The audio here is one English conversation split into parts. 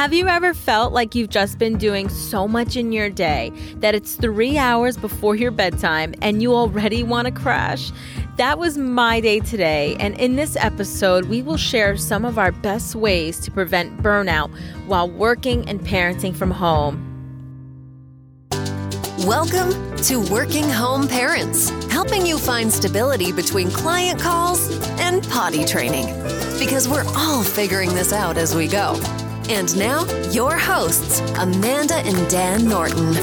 Have you ever felt like you've just been doing so much in your day that it's 3 hours before your bedtime and you already want to crash? That was my day today, and in this episode, we will share some of our best ways to prevent burnout while working and parenting from home. Welcome to Working Home Parents, helping you find stability between client calls and potty training, because we're all figuring this out as we go. And now, your hosts, Amanda and Dan Norton.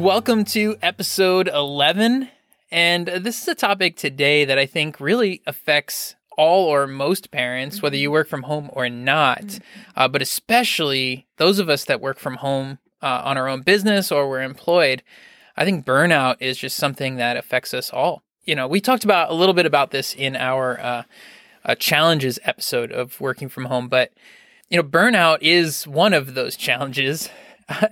Welcome to episode 11, and this is a topic today that I think really affects all or most parents, whether you work from home or not, but especially those of us that work from home on our own business or we're employed. I think burnout is just something that affects us all. You know, we talked about a little bit about this in our challenges episode of working from home, but, you know, burnout is one of those challenges.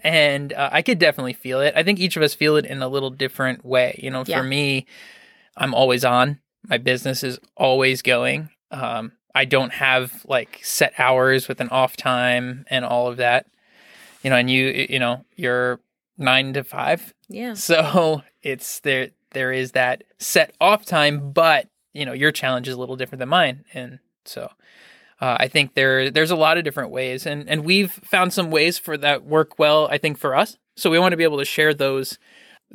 And I could definitely feel it. I think each of us feel it in a little different way. You know, for me, I'm always on. My business is always going. I don't have like set hours with an off time and all of that. You know, and you know, you're 9 to 5. Yeah. So it's there is that set off time, but you know, your challenge is a little different than mine. And so I think there's a lot of different ways, and we've found some ways for that work well, I think, for us. So we want to be able to share those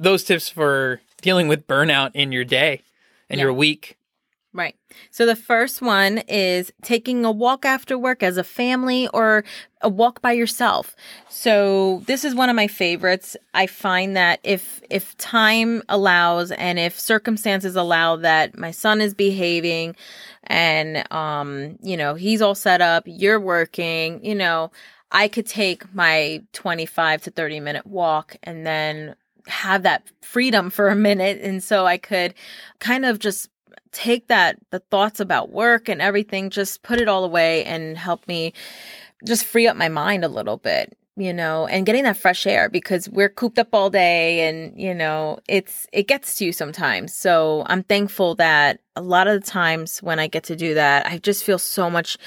tips for dealing with burnout in your day and your week. Right. So the first one is taking a walk after work as a family or a walk by yourself. So this is one of my favorites. I find that if time allows and if circumstances allow that my son is behaving and, you know, he's all set up, you're working, you know, I could take my 25 to 30 minute walk and then have that freedom for a minute. And so I could kind of just take the thoughts about work and everything, just put it all away and help me just free up my mind a little bit, you know, and getting that fresh air, because we're cooped up all day and, you know, it gets to you sometimes. So I'm thankful that a lot of the times when I get to do that, I just feel so much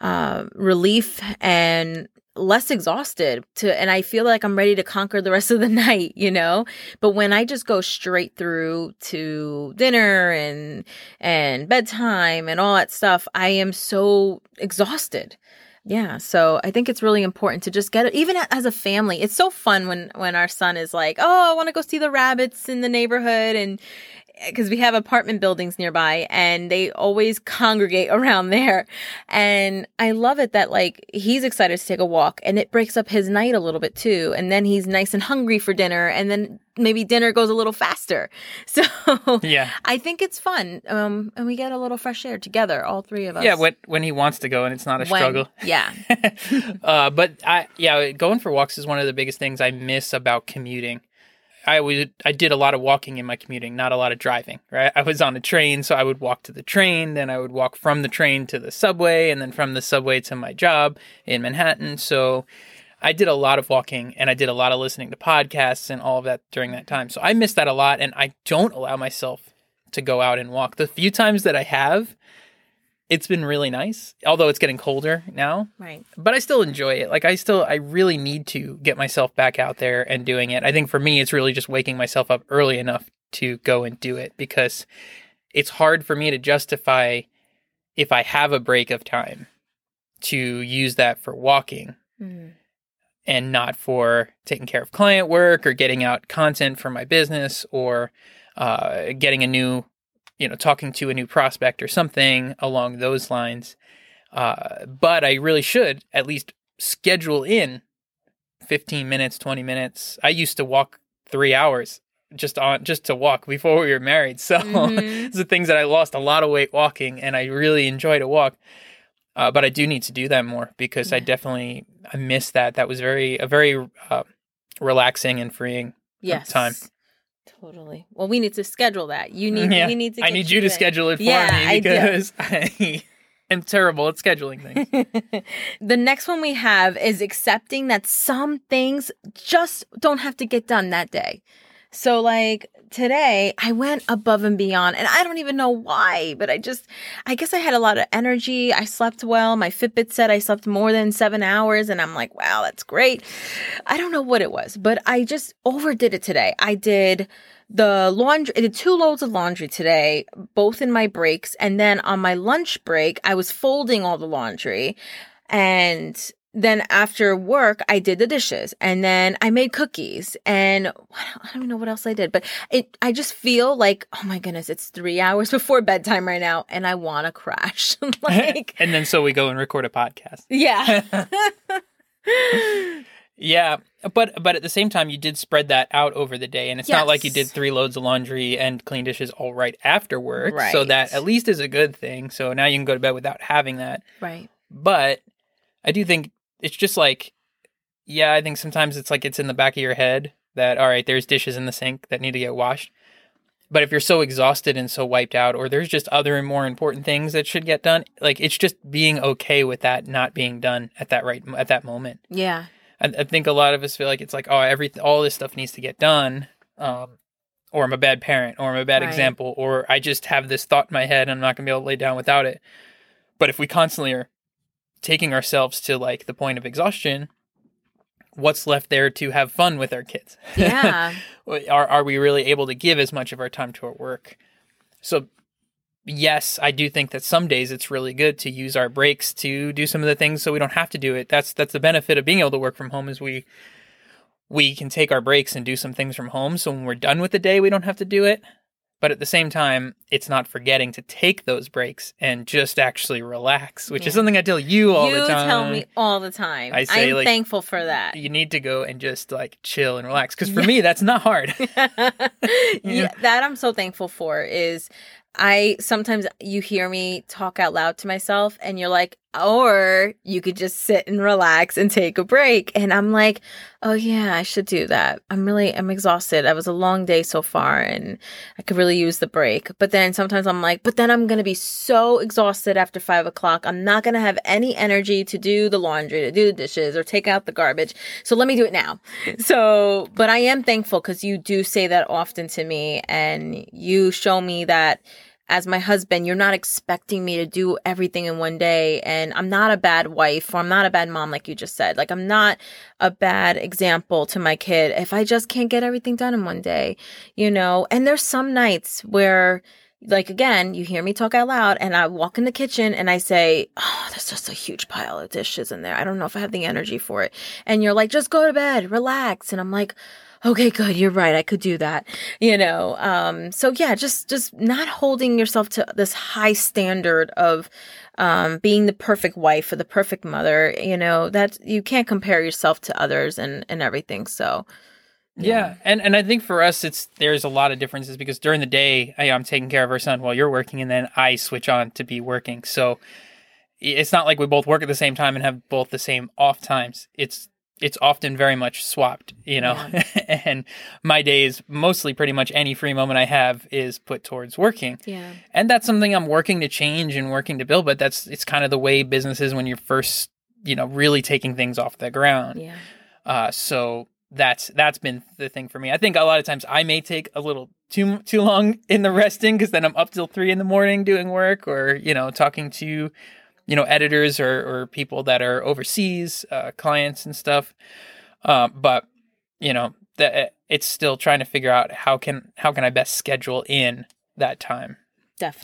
relief and less exhausted and I feel like I'm ready to conquer the rest of the night, you know? But when I just go straight through to dinner and bedtime and all that stuff, I am so exhausted. Yeah. So I think it's really important to just get it, even as a family. It's so fun when our son is like, oh, I want to go see the rabbits in the neighborhood, and because we have apartment buildings nearby and they always congregate around there. And I love it that like he's excited to take a walk and it breaks up his night a little bit too. And then he's nice and hungry for dinner, and then maybe dinner goes a little faster. So yeah, I think it's fun. And we get a little fresh air together, all three of us. Yeah, when he wants to go and it's not a struggle. Yeah. But going for walks is one of the biggest things I miss about commuting. I did a lot of walking in my commuting, not a lot of driving, right? I was on a train, so I would walk to the train, then I would walk from the train to the subway, and then from the subway to my job in Manhattan. So I did a lot of walking, and I did a lot of listening to podcasts and all of that during that time. So I miss that a lot, and I don't allow myself to go out and walk. The few times that I have, it's been really nice, although it's getting colder now. Right. But I still enjoy it. Like I really need to get myself back out there and doing it. I think for me, it's really just waking myself up early enough to go and do it, because it's hard for me to justify, if I have a break of time, to use that for walking and not for taking care of client work or getting out content for my business or getting a new, you know, talking to a new prospect or something along those lines. But I really should at least schedule in 15 minutes, 20 minutes. I used to walk 3 hours just to walk before we were married. So it's the things that I lost a lot of weight walking, and I really enjoyed a walk. But I do need to do that more, because I miss that. That was a very relaxing and freeing time. Totally. Well, we need to schedule that. I need you to schedule it for me, because I am terrible at scheduling things. The next one we have is accepting that some things just don't have to get done that day. So like today I went above and beyond, and I don't even know why, but I guess I had a lot of energy. I slept well. My Fitbit said I slept more than 7 hours, and I'm like, wow, that's great. I don't know what it was, but I just overdid it today. I did the laundry, I did 2 loads of laundry today, both in my breaks, and then on my lunch break, I was folding all the laundry, and then after work, I did the dishes, and then I made cookies, and I don't even know what else I did, but I just feel like, oh my goodness, it's 3 hours before bedtime right now, and I want to crash. Like, and then so we go and record a podcast. Yeah. Yeah. But at the same time, you did spread that out over the day, and it's not like you did 3 loads of laundry and clean dishes all right after work. Right. So that at least is a good thing. So now you can go to bed without having that. Right. But I do think it's just like, yeah, I think sometimes it's like it's in the back of your head that, all right, there's dishes in the sink that need to get washed. But if you're so exhausted and so wiped out, or there's just other and more important things that should get done, like it's just being okay with that not being done at that at that moment. Yeah. I think a lot of us feel like it's like, oh, all this stuff needs to get done, or I'm a bad parent, or I'm a bad example, or I just have this thought in my head and I'm not going to be able to lay down without it. But if we constantly are taking ourselves to like the point of exhaustion, what's left there to have fun with our kids? Yeah. Are we really able to give as much of our time to our work? So yes, I do think that some days it's really good to use our breaks to do some of the things so we don't have to do it. That's the benefit of being able to work from home, is we can take our breaks and do some things from home. So when we're done with the day, we don't have to do it. But at the same time, it's not forgetting to take those breaks and just actually relax, which is something I tell you all the time. You tell me all the time. I say, I'm like, thankful for that. You need to go and just like chill and relax. Because for me, that's not hard. That I'm so thankful for is sometimes you hear me talk out loud to myself and you're like, or you could just sit and relax and take a break. And I'm like, oh yeah, I should do that. I'm exhausted. It was a long day so far and I could really use the break. But then sometimes I'm like, but then I'm going to be so exhausted after 5 o'clock. I'm not going to have any energy to do the laundry, to do the dishes or take out the garbage. So let me do it now. So, but I am thankful because you do say that often to me and you show me that as my husband, you're not expecting me to do everything in one day. And I'm not a bad wife or I'm not a bad mom, like you just said. Like, I'm not a bad example to my kid if I just can't get everything done in one day, you know. And there's some nights where, like, again, you hear me talk out loud and I walk in the kitchen and I say, oh, there's just a huge pile of dishes in there. I don't know if I have the energy for it. And you're like, just go to bed, relax. And I'm like, okay, good. You're right. I could do that, you know? So yeah, just not holding yourself to this high standard of, being the perfect wife or the perfect mother, you know, that you can't compare yourself to others and everything. So yeah. And I think for us, there's a lot of differences because during the day, I'm taking care of our son while you're working and then I switch on to be working. So it's not like we both work at the same time and have both the same off times. It's often very much swapped, you know, and my day is mostly pretty much any free moment I have is put towards working. Yeah. And that's something I'm working to change and working to build, but it's kind of the way business is when you're first, you know, really taking things off the ground. Yeah. So that's been the thing for me. I think a lot of times I may take a little too long in the resting because then I'm up till 3 a.m. doing work or, you know, talking to editors or people that are overseas, clients and stuff. But, you know, it's still trying to figure out how can I best schedule in that time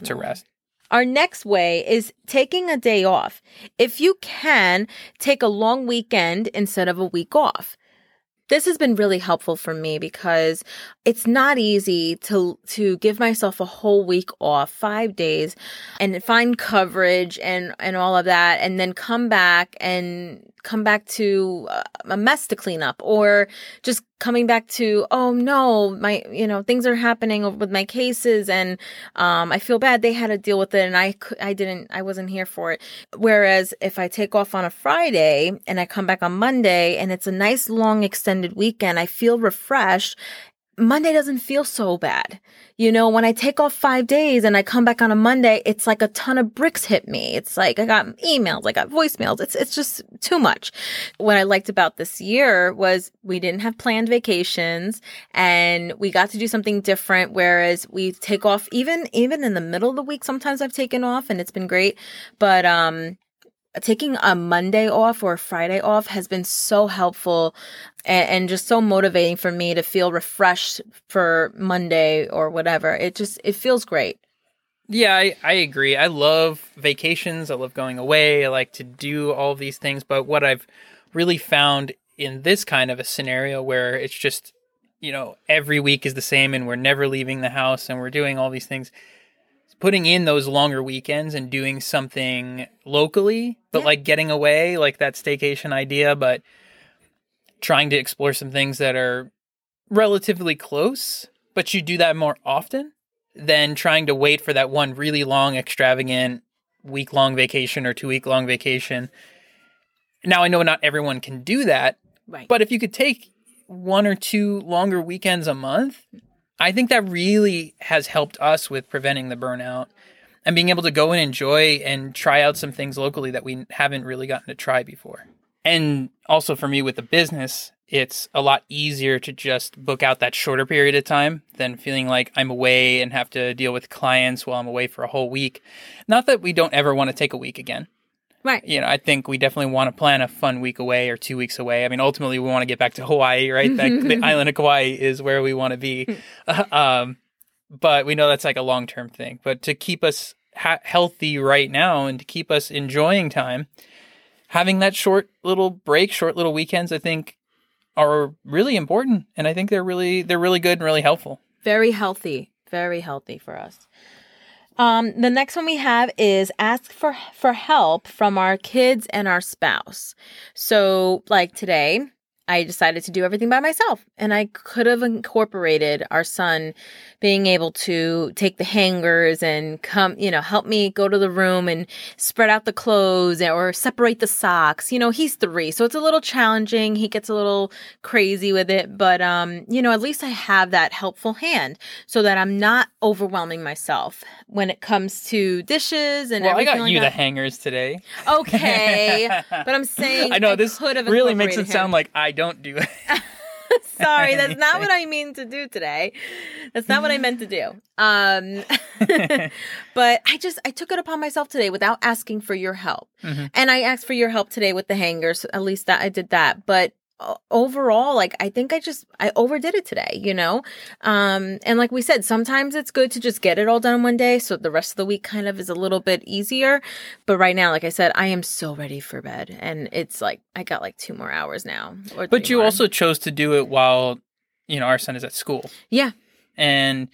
to rest. Our next way is taking a day off. If you can, take a long weekend instead of a week off. This has been really helpful for me because it's not easy to give myself a whole week off, 5 days, and find coverage and all of that, and then come back to a mess to clean up, or just coming back to, oh no, my things are happening with my cases and I feel bad they had to deal with it and I wasn't here for it. Whereas if I take off on a Friday and I come back on Monday and it's a nice long extended weekend, I feel refreshed. Monday doesn't feel so bad. You know, when I take off 5 days and I come back on a Monday, it's like a ton of bricks hit me. It's like I got emails, I got voicemails. It's just too much. What I liked about this year was we didn't have planned vacations and we got to do something different, whereas we take off even in the middle of the week. Sometimes I've taken off and it's been great, but taking a Monday off or a Friday off has been so helpful and just so motivating for me to feel refreshed for Monday or whatever. It feels great. Yeah, I agree. I love vacations. I love going away. I like to do all of these things. But what I've really found in this kind of a scenario where it's just, you know, every week is the same and we're never leaving the house and we're doing all these things, putting in those longer weekends and doing something locally, but like getting away, like that staycation idea, but trying to explore some things that are relatively close, but you do that more often than trying to wait for that one really long, extravagant week-long vacation or 2-week-long vacation. Now, I know not everyone can do that, right, but if you could take 1 or 2 longer weekends a month, I think that really has helped us with preventing the burnout and being able to go and enjoy and try out some things locally that we haven't really gotten to try before. And also for me with the business, it's a lot easier to just book out that shorter period of time than feeling like I'm away and have to deal with clients while I'm away for a whole week. Not that we don't ever want to take a week again. Right. You know, I think we definitely want to plan a fun week away or 2 weeks away. I mean, ultimately, we want to get back to Hawaii, right? The island of Kauai is where we want to be. But we know that's like a long-term thing. But to keep us healthy right now and to keep us enjoying time, having that short little break, short little weekends, I think are really important. And I think they're really good and really helpful. Very healthy for us. The next one we have is ask for help from our kids and our spouse. So like today, I decided to do everything by myself, and I could have incorporated our son being able to take the hangers and come, you know, help me go to the room and spread out the clothes or separate the socks. You know, he's 3, so it's a little challenging. He gets a little crazy with it, but, you know, at least I have that helpful hand so that I'm not overwhelming myself when it comes to dishes and everything. Well, I got you the hangers today. Okay. But I'm saying I know this really makes it sound like I don't do it. Sorry, that's not what I mean to do today. That's not what I meant to do. But I took it upon myself today without asking for your help. Mm-hmm. And I asked for your help today with the hangers. At least that I did that. But overall, like, I think I overdid it today, you know? And like we said, sometimes it's good to just get it all done one day. So the rest of the week kind of is a little bit easier. But right now, like I said, I am so ready for bed. And it's like, I got like 2 more hours now. But you also chose to do it while, you know, our son is at school. Yeah. And,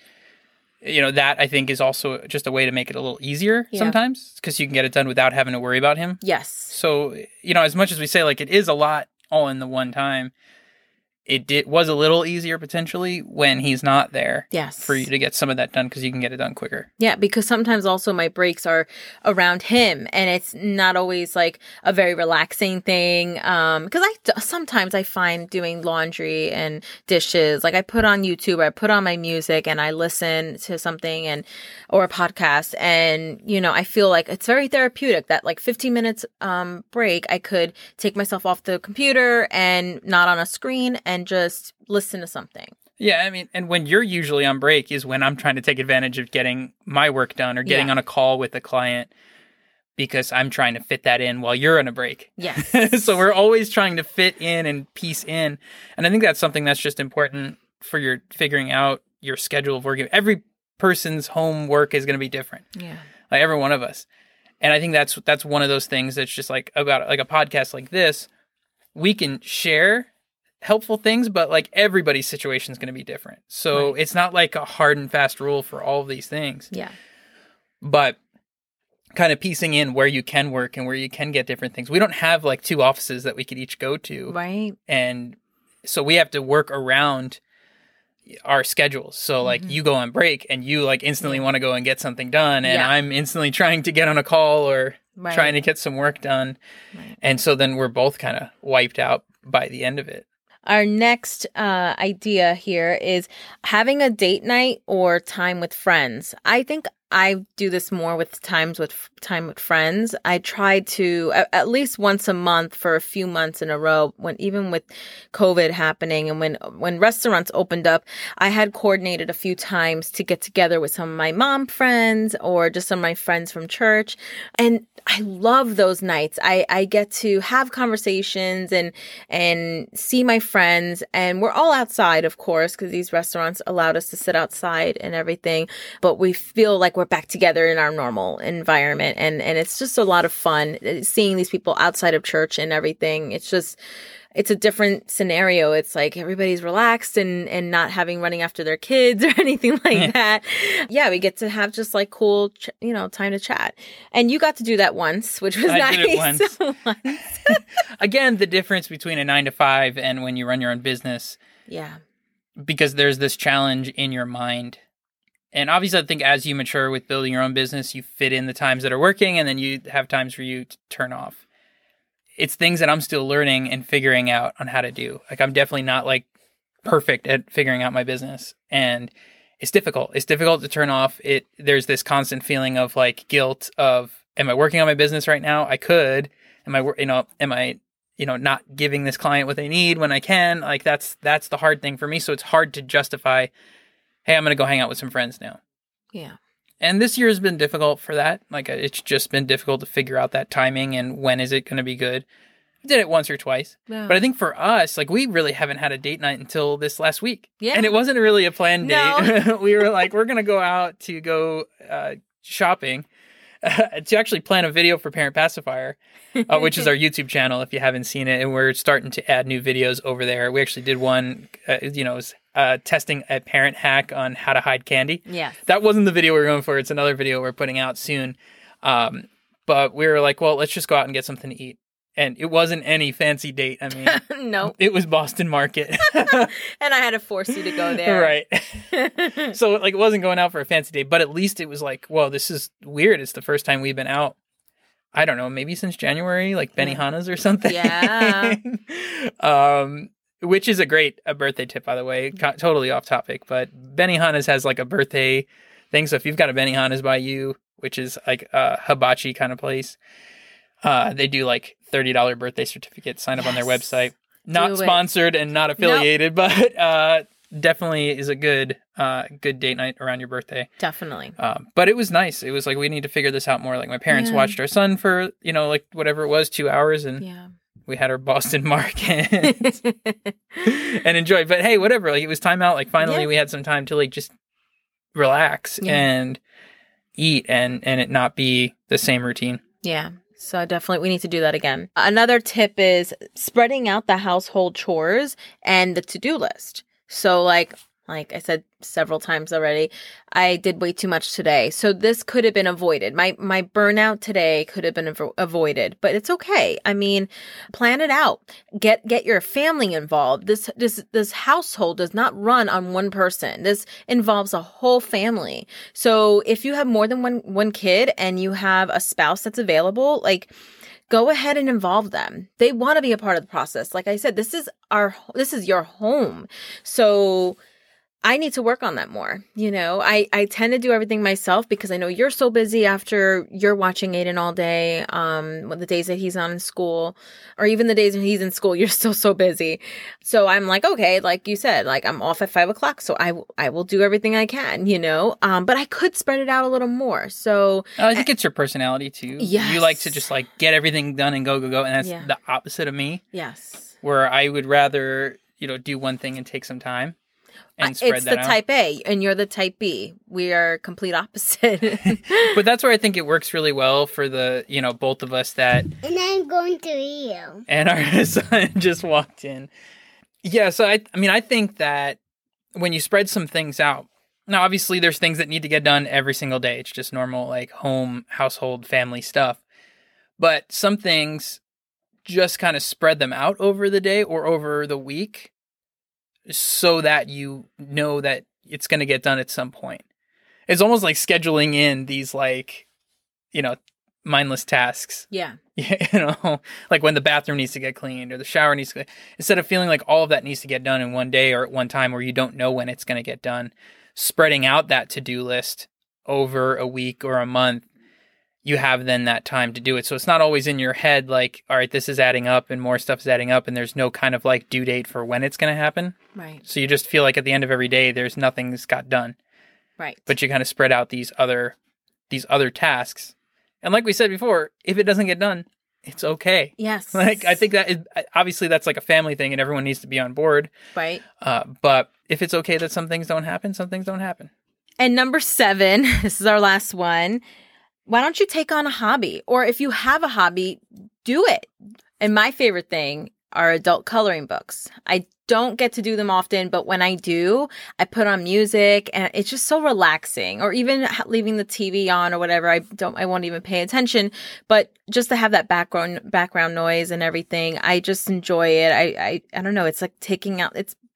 you know, that I think is also just a way to make it a little easier sometimes, because you can get it done without having to worry about him. Yes. So, you know, as much as we say, like, it is a lot all in the one time, it was a little easier potentially when he's not there. Yes, for you to get some of that done because you can get it done quicker. Yeah, because sometimes also my breaks are around him, and it's not always like a very relaxing thing. Because sometimes I find doing laundry and dishes, like I put on YouTube, or I put on my music, and I listen to something or a podcast, and you know I feel like it's very therapeutic. That like 15 minutes break, I could take myself off the computer and not on a screen and just listen to something. Yeah, I mean, and when you're usually on break is when I'm trying to take advantage of getting my work done or getting on a call with a client, because I'm trying to fit that in while you're on a break. Yes. So we're always trying to fit in and piece in. And I think that's something that's just important for your figuring out your schedule of working. Every person's home work is going to be different. Yeah. Like every one of us. And I think that's one of those things that's just like about like a podcast like this, we can share helpful things, but like everybody's situation is going to be different. So It's not like a hard and fast rule for all of these things. Yeah. But kind of piecing in where you can work and where you can get different things. We don't have like 2 offices that we could each go to. Right. And so we have to work around our schedules. So like you go on break and you like instantly want to go and get something done. And I'm instantly trying to get on a call or trying to get some work done. Right. And so then we're both kind of wiped out by the end of it. Our next idea here is having a date night or time with friends. I think I do this more with time with friends. I try to at least once a month for a few months in a row. When even with COVID happening and when restaurants opened up, I had coordinated a few times to get together with some of my mom friends or just some of my friends from church. And I love those nights. I get to have conversations and see my friends. And we're all outside, of course, because these restaurants allowed us to sit outside and everything. But we feel like we're back together in our normal environment. And it's just a lot of fun seeing these people outside of church and everything. It's just, it's a different scenario. It's like everybody's relaxed and not having running after their kids or anything like that. Yeah, we get to have just like cool, time to chat. And you got to do that once, which was nice. I did it once. Again, the difference between a 9 to 5 and when you run your own business. Yeah. Because there's this challenge in your mind. And obviously, I think as you mature with building your own business, you fit in the times that are working, and then you have times for you to turn off. It's things that I'm still learning and figuring out on how to do. Like, I'm definitely not like perfect at figuring out my business, and it's difficult. It's difficult to turn off. There's this constant feeling of like guilt of, am I working on my business right now? I could. Am I not giving this client what they need when I can? Like, that's the hard thing for me. So it's hard to justify, hey, I'm going to go hang out with some friends now. Yeah. And this year has been difficult for that. Like, it's just been difficult to figure out that timing and when is it going to be good. I did it once or twice. Yeah. But I think for us, like, we really haven't had a date night until this last week. Yeah. And it wasn't really a planned date. No. We were like, we're going to go out to go shopping to actually plan a video for Parent Pacifier, which is our YouTube channel if you haven't seen it. And we're starting to add new videos over there. We actually did one, it was testing a parent hack on how to hide candy. Yeah. That wasn't the video we were going for. It's another video we're putting out soon. But we were like, well, let's just go out and get something to eat. And it wasn't any fancy date. I mean, no, it was Boston Market. And I had to force you to go there. Right. So like, it wasn't going out for a fancy date, but at least it was like, well, this is weird. It's the first time we've been out. I don't know, maybe since January, like Benihana's or something. Yeah. Which is a birthday tip, by the way, totally off topic, but Benihana's has like a birthday thing. So if you've got a Benihana's by you, which is like a hibachi kind of place, they do like $30 birthday certificates. Sign up on their website. Not sponsored and not affiliated, but definitely is a good date night around your birthday. Definitely. But it was nice. It was like, we need to figure this out more. Like, my parents watched our son for, like whatever it was, 2 hours, and we had our Boston Market and enjoyed. But hey, whatever. Like, it was time out. Like, finally we had some time to like just relax and eat and it not be the same routine. Yeah. So definitely we need to do that again. Another tip is spreading out the household chores and the to-do list. So like I said several times already, I did way too much today. So this could have been avoided. My burnout today could have been avoided, but it's okay. I mean, plan it out. Get your family involved. This household does not run on one person. This involves a whole family. So if you have more than one kid and you have a spouse that's available, like, go ahead and involve them. They want to be a part of the process. Like I said, this is your home. So I need to work on that more. I tend to do everything myself because I know you're so busy after you're watching Aiden all day. The days that he's not in school, or even the days when he's in school, you're still so busy. So I'm like, okay, like you said, like, I'm off at 5 o'clock, so I will do everything I can, but I could spread it out a little more. So I think it's your personality too. Yes. You like to just like get everything done and go, go, go. And that's the opposite of me. Yes. Where I would rather, do one thing and take some time. And spread it's that the out. Type A, and you're the type B. We are complete opposite. But that's where I think it works really well for the, both of us that... And I'm going to you. And our son just walked in. Yeah, so I think that when you spread some things out, now obviously there's things that need to get done every single day. It's just normal, like, home, household, family stuff. But some things, just kind of spread them out over the day or over the week, so that you know that it's going to get done at some point. It's almost like scheduling in these, like, mindless tasks. Yeah. You know, like when the bathroom needs to get cleaned or the shower needs to, instead of feeling like all of that needs to get done in one day or at one time where you don't know when it's going to get done, spreading out that to-do list over a week or a month, you have then that time to do it. So it's not always in your head like, all right, this is adding up and more stuff is adding up and there's no kind of like due date for when it's going to happen. Right. So you just feel like at the end of every day, there's nothing's got done. Right. But you kind of spread out these other tasks. And like we said before, if it doesn't get done, it's okay. Yes. Like I think that is, obviously that's like a family thing and everyone needs to be on board. Right. But if it's okay that some things don't happen, some things don't happen. And number 7, this is our last one. Why don't you take on a hobby? Or if you have a hobby, do it. And my favorite thing are adult coloring books. I don't get to do them often, but when I do, I put on music and it's just so relaxing. Or even leaving the TV on or whatever, I won't even pay attention. But just to have that background noise and everything, I just enjoy it. I don't know, it's like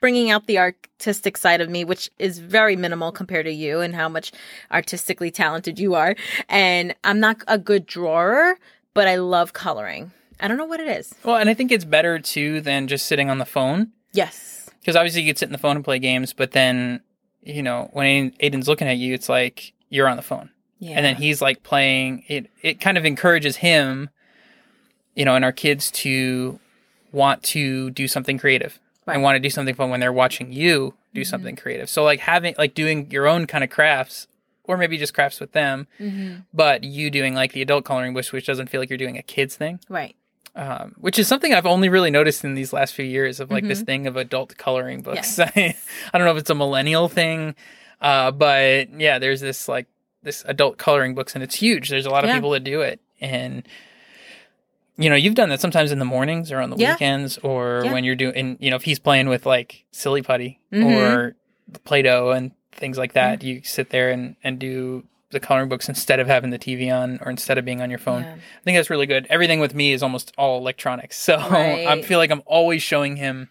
bringing out the artistic side of me, which is very minimal compared to you and how much artistically talented you are. And I'm not a good drawer, but I love coloring. I don't know what it is. Well, and I think it's better, too, than just sitting on the phone. Yes. Because obviously you could sit on the phone and play games, but then, you know, when Aiden's looking at you, it's like you're on the phone. Yeah. And then he's like playing. It kind of encourages him, you know, and our kids to want to do something creative. Right. And want to do something fun when they're watching you do something creative. So like doing your own kind of crafts, or maybe just crafts with them, but you doing like the adult coloring, which doesn't feel like you're doing a kid's thing. Right. Which is something I've only really noticed in these last few years of like this thing of adult coloring books. Yes. I don't know if it's a millennial thing, but yeah, there's this adult coloring books and it's huge. There's a lot of people that do it. And you know, you've done that sometimes in the mornings or on the weekends or when you're doing, you know, if he's playing with like Silly Putty or Play-Doh and things like that, you sit there and do the coloring books instead of having the TV on or instead of being on your phone. Yeah. I think that's really good. Everything with me is almost all electronics. So I feel like I'm always showing him,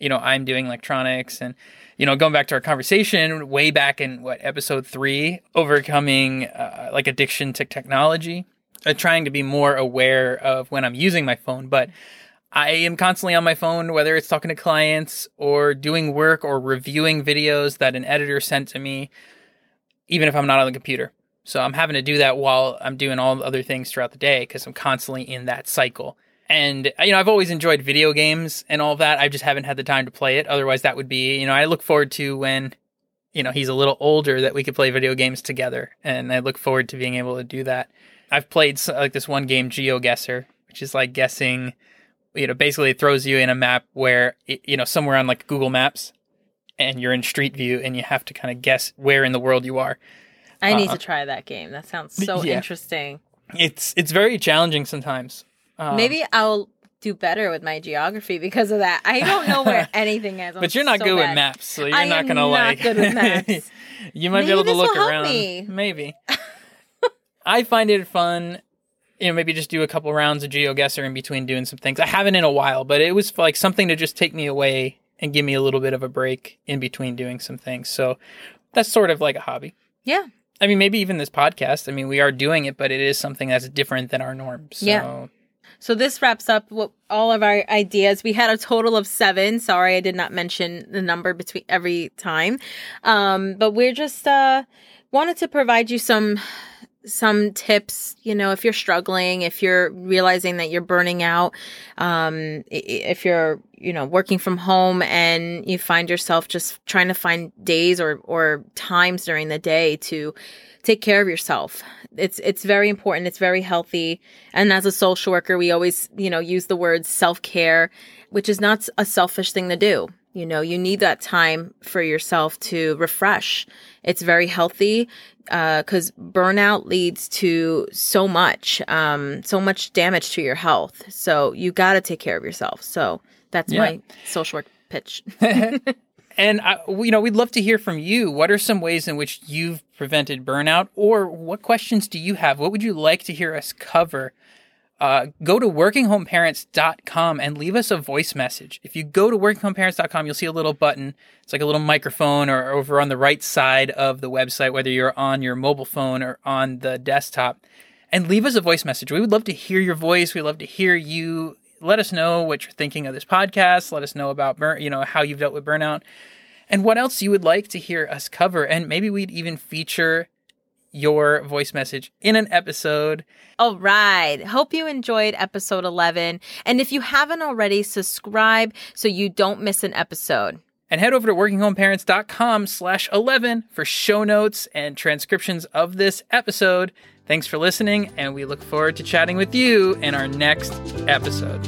you know, I'm doing electronics and, you know, going back to our conversation way back in episode 3, overcoming like addiction to technology. Trying to be more aware of when I'm using my phone, but I am constantly on my phone, whether it's talking to clients or doing work or reviewing videos that an editor sent to me, even if I'm not on the computer. So I'm having to do that while I'm doing all the other things throughout the day because I'm constantly in that cycle. And, you know, I've always enjoyed video games and all that. I just haven't had the time to play it. Otherwise, that would be, you know, I look forward to when, you know, he's a little older that we could play video games together. And I look forward to being able to do that. I've played like this one game, GeoGuessr, which is like guessing, you know, basically it throws you in a map where, you know, somewhere on like Google Maps and you're in Street View and you have to kind of guess where in the world you are. I need to try that game. That sounds so interesting. It's very challenging sometimes. Maybe I'll do better with my geography because of that. I don't know where anything is. But you're not good with maps, so you're not going to like. I am not good with maps. You might be able to look around. Maybe. I find it fun, you know, maybe just do a couple rounds of GeoGuessr in between doing some things. I haven't in a while, but it was like something to just take me away and give me a little bit of a break in between doing some things. So that's sort of like a hobby. Yeah. I mean, maybe even this podcast. I mean, we are doing it, but it is something that's different than our norms. So. Yeah. So this wraps up all of our ideas. We had a total of 7. Sorry, I did not mention the number between every time. But we're just wanted to provide you some tips, you know, if you're struggling, if you're realizing that you're burning out, if you're, you know, working from home and you find yourself just trying to find days or times during the day to take care of yourself. It's very important. It's very healthy. And as a social worker, we always, you know, use the word self-care, which is not a selfish thing to do. You know, you need that time for yourself to refresh. It's very healthy because burnout leads to so much damage to your health. So you got to take care of yourself. So that's my social work pitch. And, you know, we'd love to hear from you. What are some ways in which you've prevented burnout, or what questions do you have? What would you like to hear us cover? Go to workinghomeparents.com and leave us a voice message. If you go to workinghomeparents.com, you'll see a little button. It's like a little microphone or over on the right side of the website, whether you're on your mobile phone or on the desktop. and leave us a voice message. We would love to hear your voice. We love to hear you. Let us know what you're thinking of this podcast. Let us know about how you've dealt with burnout and what else you would like to hear us cover. And maybe we'd even feature your voice message in an episode. All right. Hope you enjoyed episode 11. And if you haven't already, subscribe so you don't miss an episode. And head over to workinghomeparents.com/11 for show notes and transcriptions of this episode. Thanks for listening, and we look forward to chatting with you in our next episode.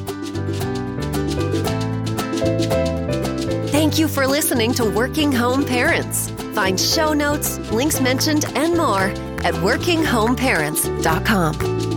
Thank you for listening to Working Home Parents. Find show notes, links mentioned, and more at workinghomeparents.com.